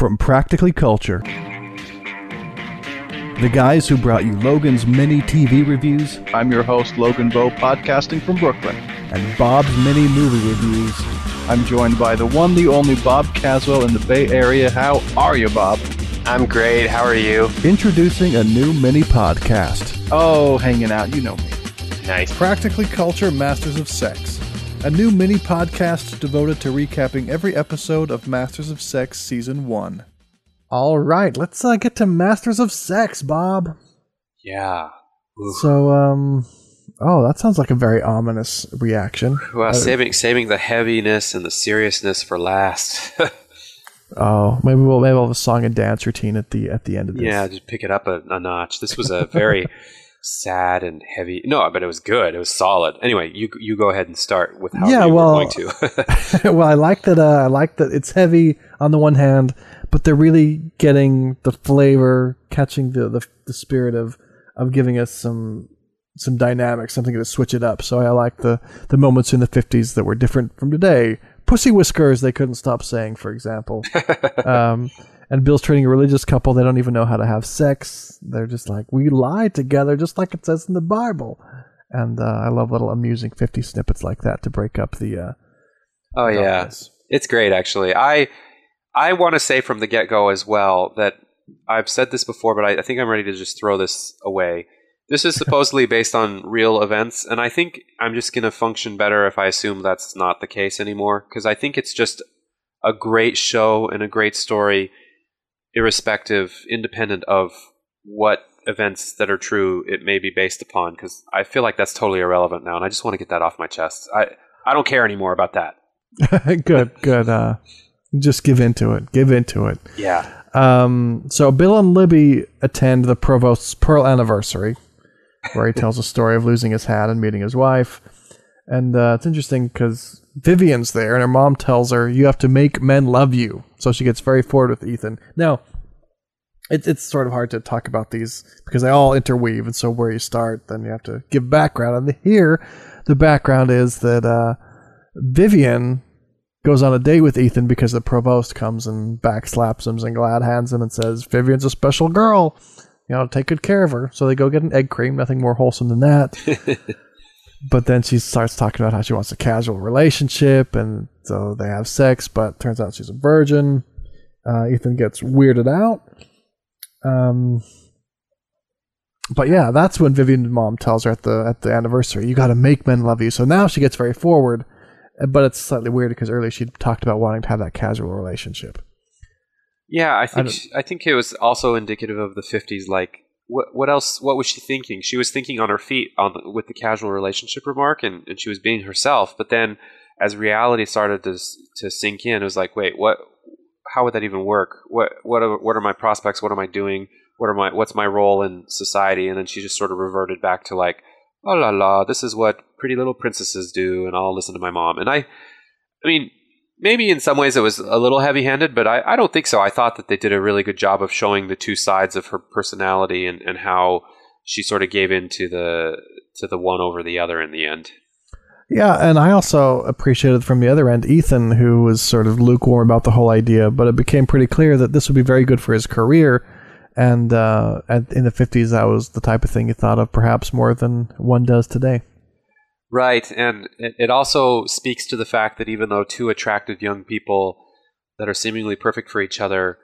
from Practically Culture. The guys who brought you Logan's mini TV reviews. I'm your host, Logan Bowe, podcasting from Brooklyn. And Bob's mini movie reviews. I'm joined by the one, the only Bob Caswell in the Bay Area. How are you, Bob? I'm great. How are you? Introducing a new mini podcast. Oh, hanging out. You know me. Nice. Practically Culture, Masters of Sex. A new mini-podcast devoted to recapping every episode of Masters of Sex Season 1. All right, let's get to Masters of Sex, Bob. Yeah. Oof. So, oh, that sounds like a very ominous reaction. Well, saving the heaviness and the seriousness for last. Oh, maybe we'll have a song and dance routine at the end of this. Yeah, just pick it up a notch. This was a very... sad and heavy. No, but it was good. It was solid. Anyway, you go ahead and start with how we're going to. Well, I like that it's heavy on the one hand, but they're really getting the flavor, catching the spirit of giving us some dynamics, something to switch it up. So I like the moments in the 50s that were different from today. Pussy whiskers, they couldn't stop saying, for example. And Bill's treating a religious couple. They don't even know how to have sex. They're just like, we lie together, just like it says in the Bible. And I love little amusing 50 snippets like that to break up the... oh, yeah. It's great, actually. I want to say from the get-go as well that I've said this before, but I think I'm ready to just throw this away. This is supposedly based on real events, and I think I'm just going to function better if I assume that's not the case anymore, because I think it's just a great show and a great story... irrespective, independent of what events that are true it may be based upon, because I feel like that's totally irrelevant now, and I just want to get that off my chest. I don't care anymore about that. Good. Just give into it. Yeah. So Bill and Libby attend the provost's pearl anniversary, where he tells a story of losing his hat and meeting his wife. And it's interesting because Vivian's there, and her mom tells her, you have to make men love you. So she gets very forward with Ethan. Now, it's sort of hard to talk about these because they all interweave. And so where you start, then you have to give background. And here, the background is that Vivian goes on a date with Ethan because the provost comes and backslaps him and glad hands him and says, Vivian's a special girl. You know, take good care of her. So they go get an egg cream. Nothing more wholesome than that. But then she starts talking about how she wants a casual relationship, and so they have sex, but turns out she's a virgin. Ethan gets weirded out. But yeah, that's when Vivian's mom tells her at the anniversary, you got to make men love you. So now she gets very forward, but it's slightly weird because earlier she talked about wanting to have that casual relationship. Yeah, I think it was also indicative of the 50s, like, what else? What was she thinking? She was thinking on her feet with the casual relationship remark, and she was being herself. But then, as reality started to sink in, it was like, wait, what? How would that even work? What are my prospects? What am I doing? What's my role in society? And then she just sort of reverted back to like, oh la la, this is what pretty little princesses do, and I'll listen to my mom. And I mean, maybe in some ways it was a little heavy-handed, but I don't think so. I thought that they did a really good job of showing the two sides of her personality and how she sort of gave in to the one over the other in the end. Yeah, and I also appreciated from the other end Ethan, who was sort of lukewarm about the whole idea, but it became pretty clear that this would be very good for his career. And in the 50s, that was the type of thing you thought of perhaps more than one does today. Right, and it also speaks to the fact that even though two attractive young people that are seemingly perfect for each other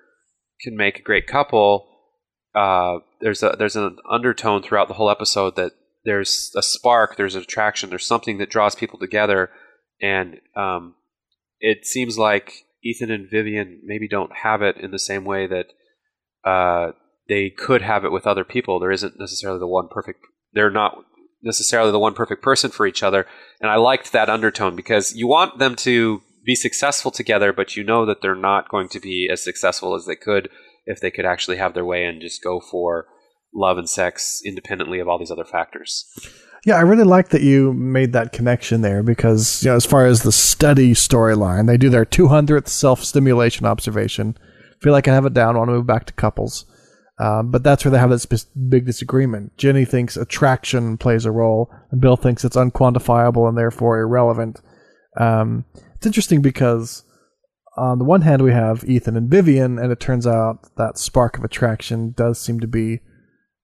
can make a great couple, there's an undertone throughout the whole episode that there's a spark, there's an attraction, there's something that draws people together, and it seems like Ethan and Vivian maybe don't have it in the same way that they could have it with other people. There isn't necessarily the one perfect... They're not... necessarily the one perfect person for each other, and I liked that undertone because you want them to be successful together, but you know that they're not going to be as successful as they could if they could actually have their way and just go for love and sex independently of all these other factors. Yeah, I really like that you made that connection there because, you know, as far as the study storyline, they do their 200th self-stimulation observation. Feel like I have it down. I want to move back to couples. But that's where they have this big disagreement. Jenny thinks attraction plays a role, and Bill thinks it's unquantifiable and therefore irrelevant. It's interesting because on the one hand, we have Ethan and Vivian, and it turns out that spark of attraction does seem to be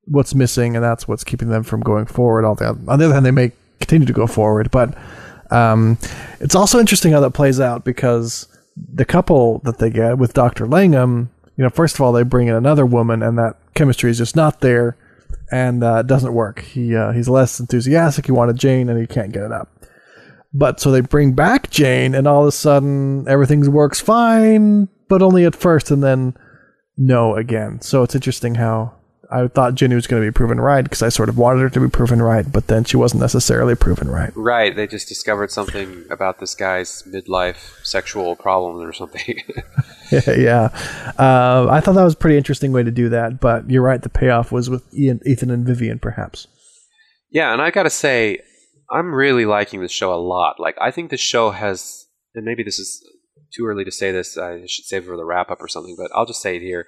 what's missing, and that's what's keeping them from going forward. On the other hand, they may continue to go forward, but it's also interesting how that plays out, because the couple that they get with Dr. Langham, you know, first of all, they bring in another woman, and that chemistry is just not there, and it doesn't work. He's less enthusiastic. He wanted Jane, and he can't get it up. But so they bring back Jane, and all of a sudden everything works fine, but only at first, and then no again. So it's interesting how I thought Jenny was going to be proven right, because I sort of wanted her to be proven right, but then she wasn't necessarily proven right. Right. They just discovered something about this guy's midlife sexual problems or something. Yeah. I thought that was a pretty interesting way to do that, but you're right. The payoff was with Ethan and Vivian, perhaps. Yeah, and I got to say, I'm really liking this show a lot. Like, I think this show has, and maybe this is too early to say this, I should save it for the wrap up or something, but I'll just say it here.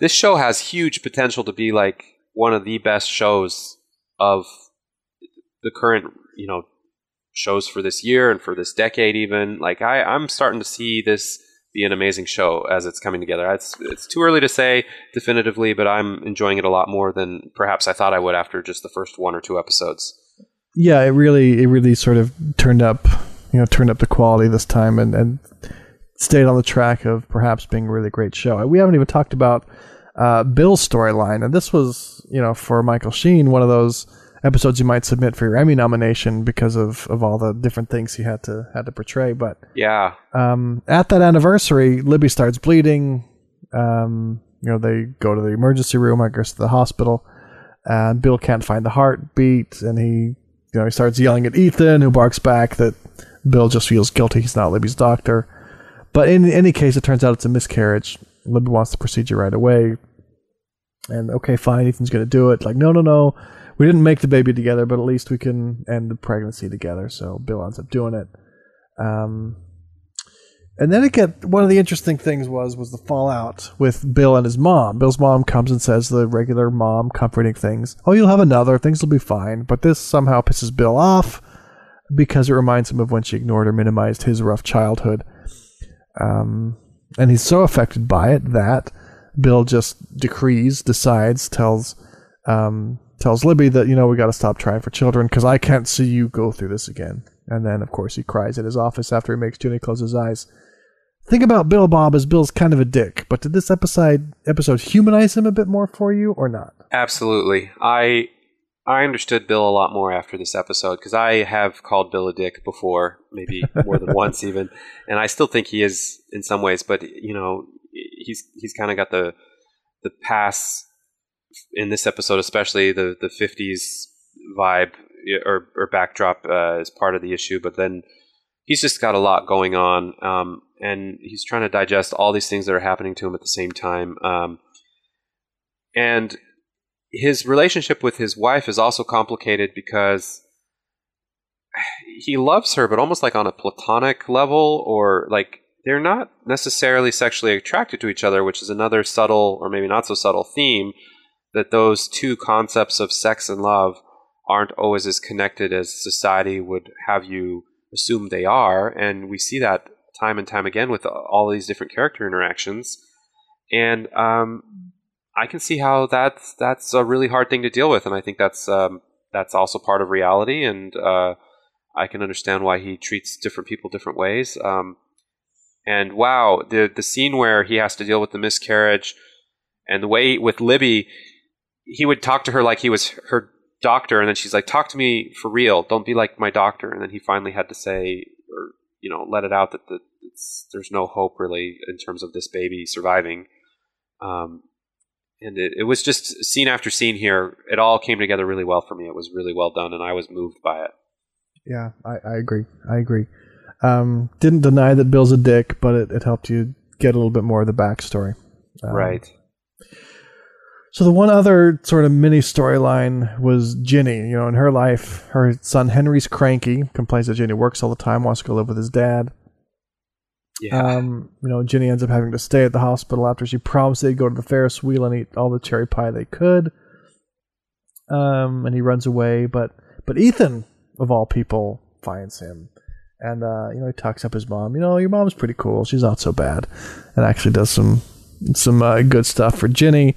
This show has huge potential to be like one of the best shows of the current, you know, shows for this year and for this decade even. Like, I'm starting to see this be an amazing show as it's coming together. It's too early to say definitively, but I'm enjoying it a lot more than perhaps I thought I would after just the first one or two episodes. Yeah, it really sort of turned up the quality this time and stayed on the track of perhaps being a really great show. We haven't even talked about Bill's storyline, and this was, you know, for Michael Sheen, one of those episodes you might submit for your Emmy nomination because of all the different things he had to portray. But yeah, at that anniversary, Libby starts bleeding. You know, they go to the emergency room, I guess, to the hospital, and Bill can't find the heartbeat, and he starts yelling at Ethan, who barks back that Bill just feels guilty. He's not Libby's doctor. But in any case, it turns out it's a miscarriage. Libby wants the procedure right away. And okay, fine, Ethan's going to do it. Like, no. We didn't make the baby together, but at least we can end the pregnancy together. So Bill ends up doing it. And then one of the interesting things was the fallout with Bill and his mom. Bill's mom comes and says the regular mom comforting things. Oh, you'll have another. Things will be fine. But this somehow pisses Bill off because it reminds him of when she ignored or minimized his rough childhood. And he's so affected by it that Bill just decides, tells Libby that, you know, we got to stop trying for children because I can't see you go through this again. And then, of course, he cries at his office after he makes Junie close his eyes. Think about Bill, Bob, as Bill's kind of a dick, but did this episode humanize him a bit more for you or not? Absolutely. I understood Bill a lot more after this episode because I have called Bill a dick before, maybe more than once even, and I still think he is in some ways. But you know, he's kind of got the pass in this episode, especially the 50s vibe or backdrop is part of the issue. But then he's just got a lot going on, and he's trying to digest all these things that are happening to him at the same time, and his relationship with his wife is also complicated because he loves her, but almost like on a platonic level, or like they're not necessarily sexually attracted to each other, which is another subtle or maybe not so subtle theme, that those two concepts of sex and love aren't always as connected as society would have you assume they are. And we see that time and time again with all these different character interactions. And, I can see how that's a really hard thing to deal with, and I think that's also part of reality. And I can understand why he treats different people different ways. And wow, the scene where he has to deal with the miscarriage, and the way with Libby, he would talk to her like he was her doctor, and then she's like, "Talk to me for real. Don't be like my doctor." And then he finally had to say, or you know, let it out that there's no hope really in terms of this baby surviving. And it was just scene after scene here. It all came together really well for me. It was really well done, and I was moved by it. Yeah, I agree. Didn't deny that Bill's a dick, but it helped you get a little bit more of the backstory. Right. So the one other sort of mini storyline was Ginny. You know, in her life, her son Henry's cranky, complains that Ginny works all the time, wants to go live with his dad. Yeah. You know, Ginny ends up having to stay at the hospital after she promised they'd go to the Ferris wheel and eat all the cherry pie they could. And he runs away, but Ethan, of all people, finds him. And, you know, he talks up his mom. You know, your mom's pretty cool. She's not so bad. And actually does some good stuff for Ginny.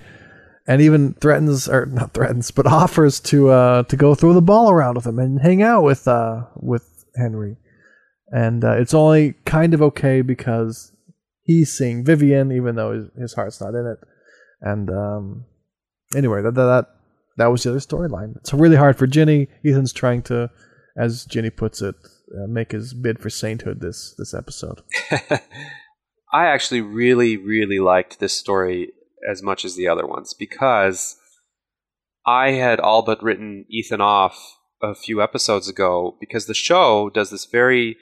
And even not threatens, but offers to go throw the ball around with him and hang out with Henry. And it's only kind of okay because he's seeing Vivian, even though his heart's not in it. And anyway, that was the other storyline. It's really hard for Ginny. Ethan's trying to, as Ginny puts it, make his bid for sainthood this episode. I actually really, really liked this story as much as the other ones because I had all but written Ethan off a few episodes ago because the show does this very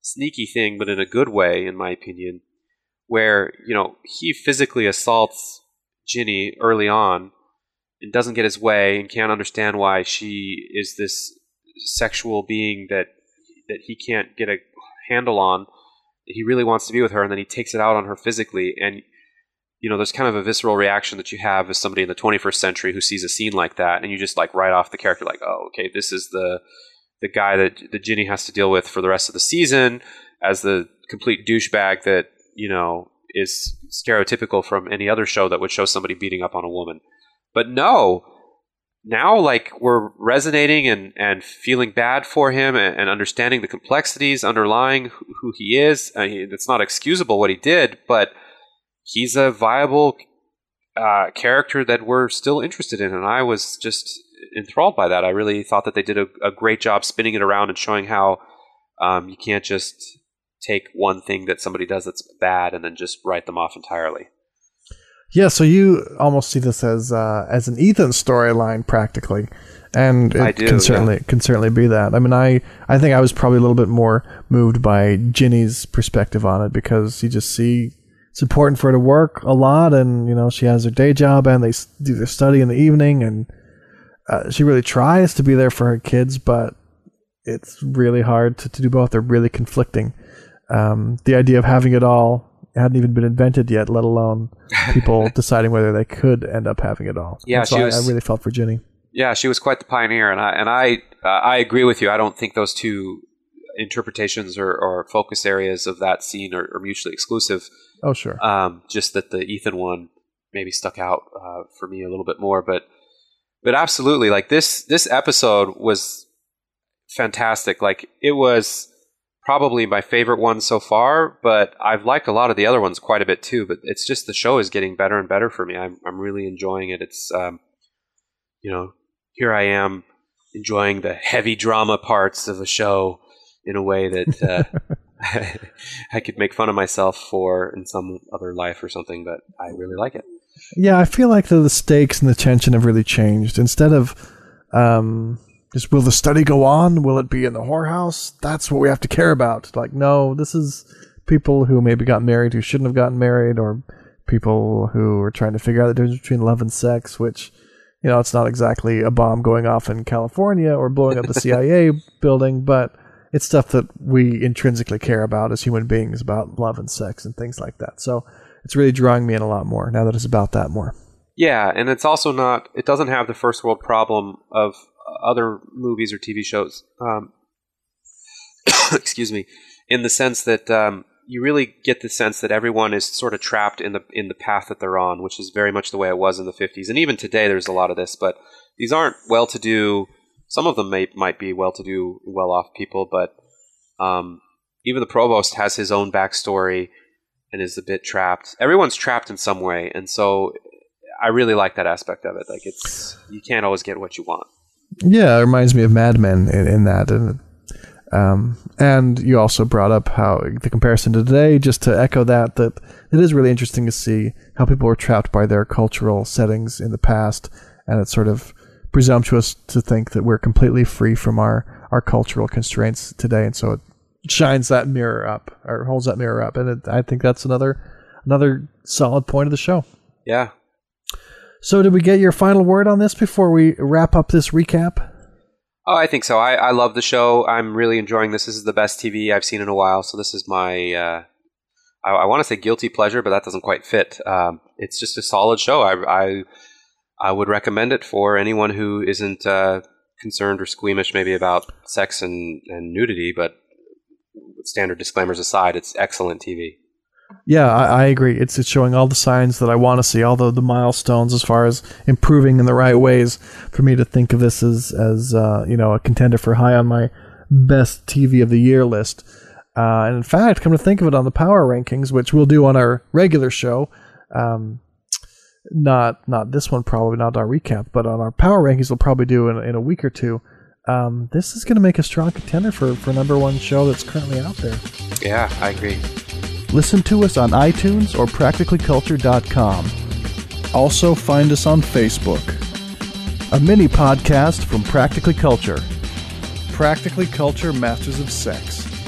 sneaky thing, but in a good way, in my opinion, where, you know, he physically assaults Ginny early on and doesn't get his way and can't understand why she is this sexual being that he can't get a handle on. He really wants to be with her, and then he takes it out on her physically. And, you know, there's kind of a visceral reaction that you have as somebody in the 21st century who sees a scene like that, and you just, like, write off the character like, oh, okay, this is the guy that Ginny has to deal with for the rest of the season as the complete douchebag that, you know, is stereotypical from any other show that would show somebody beating up on a woman. But no, now, like, we're resonating and feeling bad for him and understanding the complexities underlying who he is. I mean, it's not excusable what he did, but he's a viable character that we're still interested in. And I was just enthralled by that. I really thought that they did a great job spinning it around and showing how you can't just take one thing that somebody does that's bad and then just write them off entirely. Yeah, so you almost see this as an Ethan storyline practically, and it can certainly be that. I mean, I think I was probably a little bit more moved by Ginny's perspective on it because you just see it's important for her to work a lot, and you know she has her day job and they do their study in the evening, and she really tries to be there for her kids, but it's really hard to do both. They're really conflicting. The idea of having it all hadn't even been invented yet, let alone people deciding whether they could end up having it all. Yeah, so I really felt for Ginny. Yeah, she was quite the pioneer, and I agree with you. I don't think those two interpretations or focus areas of that scene are mutually exclusive. Oh, sure. Just that the Ethan one maybe stuck out for me a little bit more, but absolutely, like this episode was fantastic. Like it was probably my favorite one so far, but I've liked a lot of the other ones quite a bit too, but it's just the show is getting better and better for me. I'm really enjoying it. It's, you know, here I am enjoying the heavy drama parts of a show in a way that I could make fun of myself for in some other life or something, but I really like it. Yeah, I feel like the stakes and the tension have really changed. Instead of... just, will the study go on? Will it be in the whorehouse? That's what we have to care about. Like, no, this is people who maybe got married who shouldn't have gotten married, or people who are trying to figure out the difference between love and sex, which, you know, it's not exactly a bomb going off in California or blowing up the CIA building, but it's stuff that we intrinsically care about as human beings, about love and sex and things like that. So it's really drawing me in a lot more now that it's about that more. Yeah, and it's also not, it doesn't have the first world problem of other movies or TV shows, excuse me, in the sense that you really get the sense that everyone is sort of trapped in the path that they're on, which is very much the way it was in the 50s. And even today, there's a lot of this, but these aren't well-to-do. Some of them might be well-to-do, well-off people, but even the provost has his own backstory and is a bit trapped. Everyone's trapped in some way, and so I really like that aspect of it. Like, it's, you can't always get what you want. Yeah, it reminds me of Mad Men in that. And you also brought up how the comparison to today, just to echo that it is really interesting to see how people were trapped by their cultural settings in the past, and it's sort of presumptuous to think that we're completely free from our cultural constraints today, and so it shines that mirror up, or holds that mirror up, and I think that's another solid point of the show. Yeah. So did we get your final word on this before we wrap up this recap? Oh, I think so. I love the show. I'm really enjoying this. This is the best TV I've seen in a while. So this is my, I want to say guilty pleasure, but that doesn't quite fit. It's just a solid show. I would recommend it for anyone who isn't concerned or squeamish maybe about sex and nudity, but standard disclaimers aside, it's excellent TV. Yeah, I agree. It's showing all the signs that I want to see, although the milestones as far as improving in the right ways for me to think of this as a contender for high on my best TV of the year list. And in fact, come to think of it, on the power rankings, which we'll do on our regular show, not this one, probably not our recap, but on our power rankings we'll probably do in a week or two. This is going to make a strong contender for number one show that's currently out there. Yeah, I agree. Listen to us on iTunes or practicallyculture.com. Also find us on Facebook. A mini podcast from Practically Culture. Practically Culture Masters of Sex.